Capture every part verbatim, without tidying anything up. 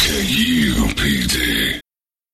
K U P D.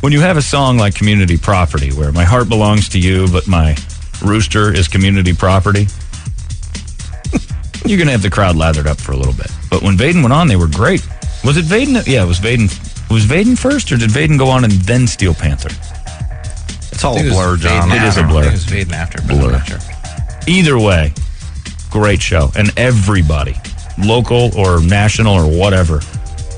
When you have a song like Community Property, where my heart belongs to you, but my rooster is community property, you're going to have the crowd lathered up for a little bit. But when Vaden went on, they were great. Was it Vaden? Yeah, it was Vaden. Was Vaden first, or did Vaden go on and then Steel Panther? It's all a blur, John. It is a blur. It was Vaden after, but blur. I'm not sure. Either way, great show. And everybody, local or national or whatever,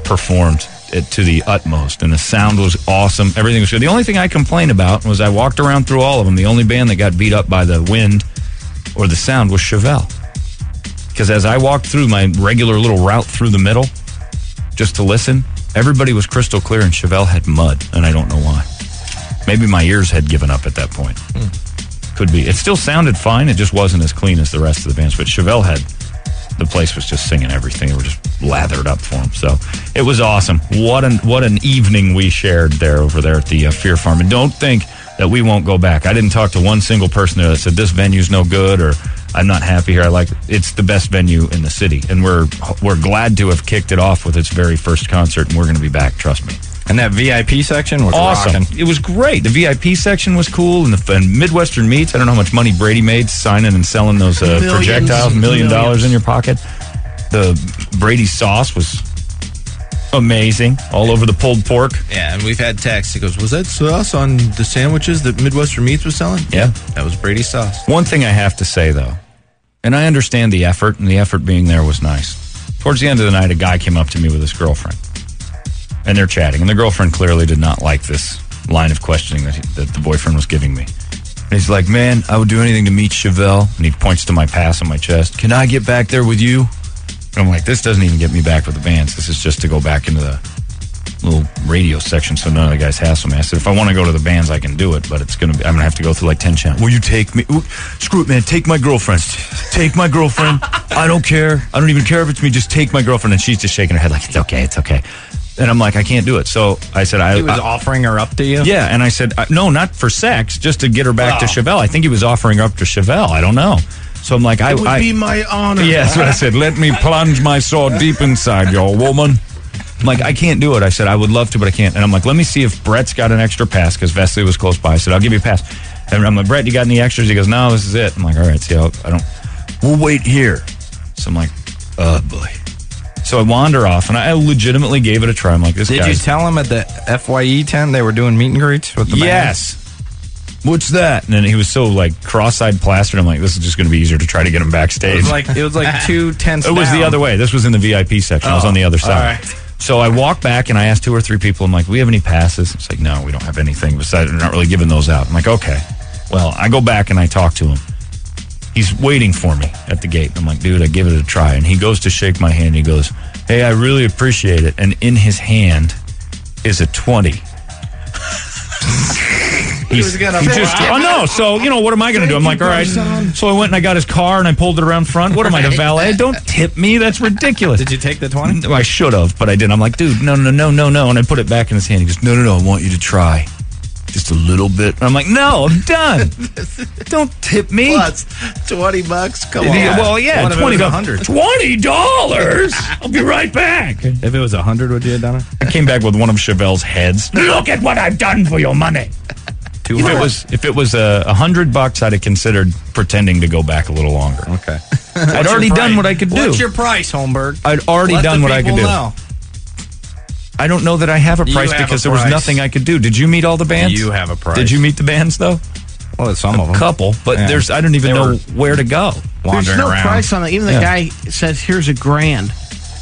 performed it to the utmost, and the sound was awesome. Everything was good. The only thing I complained about was I walked around through all of them. The only band that got beat up by the wind or the sound was Chevelle, because as I walked through my regular little route through the middle just to listen, everybody was crystal clear, and Chevelle had mud, and I don't know why. Maybe my ears had given up at that point. Mm. Could be. It still sounded fine. It just wasn't as clean as the rest of the bands, but Chevelle had... The place was just singing everything. They were just lathered up for them. So it was awesome. What an what an evening we shared there over there at the uh, Fear Farm. And don't think that we won't go back. I didn't talk to one single person there that said, this venue's no good, or I'm not happy here. I like it. It's the best venue in the city. And we're we're glad to have kicked it off with its very first concert, and we're going to be back, trust me. And that V I P section was awesome. Rocking. It was great. The V I P section was cool, and the and Midwestern Meats. I don't know how much money Brady made signing and selling those uh, millions, projectiles, million millions. dollars in your pocket. The Brady sauce was amazing, all yeah. over the pulled pork. Yeah, and we've had texts that goes, was that sauce on the sandwiches that Midwestern Meats was selling? Yeah. That was Brady sauce. One thing I have to say, though, and I understand the effort, and the effort being there was nice. Towards the end of the night, a guy came up to me with his girlfriend. And they're chatting. And the girlfriend clearly did not like this line of questioning that, he, that the boyfriend was giving me. And he's like, man, I would do anything to meet Chevelle. And he points to my pass on my chest. Can I get back there with you? And I'm like, this doesn't even get me back with the bands. This is just to go back into the little radio section so none of the guys hassle me. I said, if I want to go to the bands, I can do it. But it's going to be, I'm going to have to go through like ten channels. Will you take me? Ooh, screw it, man. Take my girlfriend. Take my girlfriend. I don't care. I don't even care if it's me. Just take my girlfriend. And she's just shaking her head like, it's okay. It's okay. And I'm like, I can't do it. So I said, I. He was I, offering her up to you? Yeah. And I said, I, no, not for sex, just to get her back oh. to Chevelle. I think he was offering her up to Chevelle. I don't know. So I'm like, it I. It would I, be my honor. Yes. Yeah, so I said, let me plunge my sword deep inside your woman. I'm like, I can't do it. I said, I would love to, but I can't. And I'm like, let me see if Brett's got an extra pass, because Vesley was close by. I said, I'll give you a pass. And I'm like, Brett, you got any extras? He goes, no, this is it. I'm like, all right, see, I'll, I don't. We'll wait here. So I'm like, oh, boy. So I wander off, and I legitimately gave it a try. I'm like, this guy. Did you tell them at the F Y E tent they were doing meet and greets with the band? Yes. What's that? And then he was so, like, cross-eyed plastered. I'm like, this is just going to be easier to try to get him backstage. It was like, it was like two tents down. It was the other way. This was in the V I P section. Oh, I was on the other side. All right. So I walk back, and I ask two or three people. I'm like, do we have any passes? It's like, no, we don't have anything besides. We're not really giving those out. I'm like, okay. Well, I go back, and I talk to him. He's waiting for me at the gate. I'm like, dude, I give it a try. And he goes to shake my hand. He goes, hey, I really appreciate it. And in his hand is a twenty. He was gonna he just, oh, no. So, you know, what am I going to do? I'm like, all right. So I went and I got his car and I pulled it around front. What am I, the valet? Don't tip me. That's ridiculous. Did you take the twenty? I should have, but I didn't. I'm like, dude, no, no, no, no, no. And I put it back in his hand. He goes, no, no, no. I want you to try. Just a little bit. And I'm like, no, I'm done. Don't tip me. Plus, twenty bucks. Come on. Well, yeah, twenty dollars. twenty dollars? I'll be right back. If it was one hundred, would you have done it? I came back with one of Chevelle's heads. Look at what I've done for your money. If it was if it was a uh, hundred bucks, I'd have considered pretending to go back a little longer. Okay. I'd already done what I could do. What's your price, Holmberg? I'd already Let done what I could do. Know. I don't know that I have a price have because a price. There was nothing I could do. Did you meet all the bands? You have a price. Did you meet the bands, though? Well, some a of them. A couple, but yeah. there's I don't even they know where to go. There's no around. price on it. Even the yeah. guy says, here's a grand.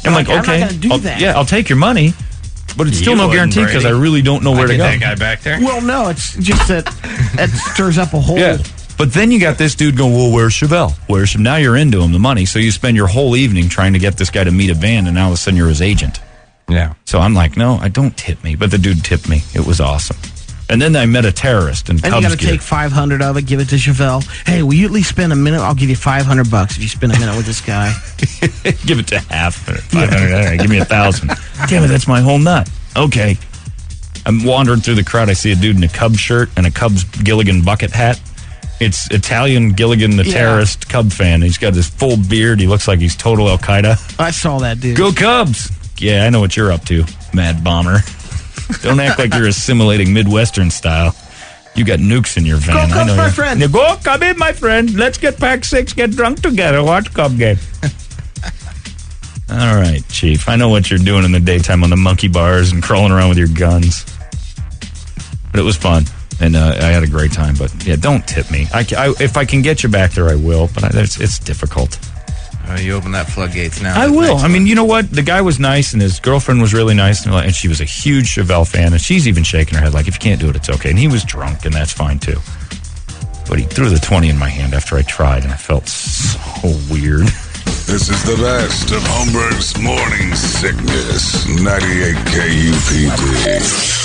I'm, I'm like, like, okay. I'm not going to do I'll, that. Yeah, I'll take your money, but it's you still no guarantee because I really don't know where I to get go. That guy back there? Well, no, it's just that that stirs up a whole... Yeah. But then you got this dude going, well, where's Chevelle? Where's Chevelle? Now you're into him, the money. So you spend your whole evening trying to get this guy to meet a band, and now all of a sudden you're his agent. Yeah. So I'm like, no, I don't tip me. But the dude tipped me. It was awesome. And then I met a terrorist. And, and you got to take five hundred of it, give it to Chevelle. Hey, will you at least spend a minute? I'll give you five hundred bucks if you spend a minute with this guy. Give it to half. five hundred, yeah. All right, give me a thousand. Damn it, that's my whole nut. Okay. I'm wandering through the crowd. I see a dude in a Cub shirt and a Cubs Gilligan bucket hat. It's Italian Gilligan, the yeah. terrorist Cub fan. He's got this full beard. He looks like he's total Al-Qaeda. I saw that dude. Go Cubs! Yeah, I know what you're up to, mad bomber. Don't act like you're assimilating Midwestern style. You got nukes in your van. Go Cubs, I know my you're... friend. You go Cub in, my friend. Let's get pack six, get drunk together, watch Cub game. All right, Chief. I know what you're doing in the daytime on the monkey bars and crawling around with your guns. But it was fun. And uh, I had a great time, but yeah, don't tip me. I, I, if I can get you back there, I will, but I, it's, it's difficult. Uh, you open that floodgates now. I will. I mean, you know what? The guy was nice, and his girlfriend was really nice, and, like, and she was a huge Chevelle fan, and she's even shaking her head like, if you can't do it, it's okay. And he was drunk, and that's fine, too. But he threw the twenty in my hand after I tried, and I felt so weird. This is the best of Holmberg's Morning Sickness, ninety-eight K U P D.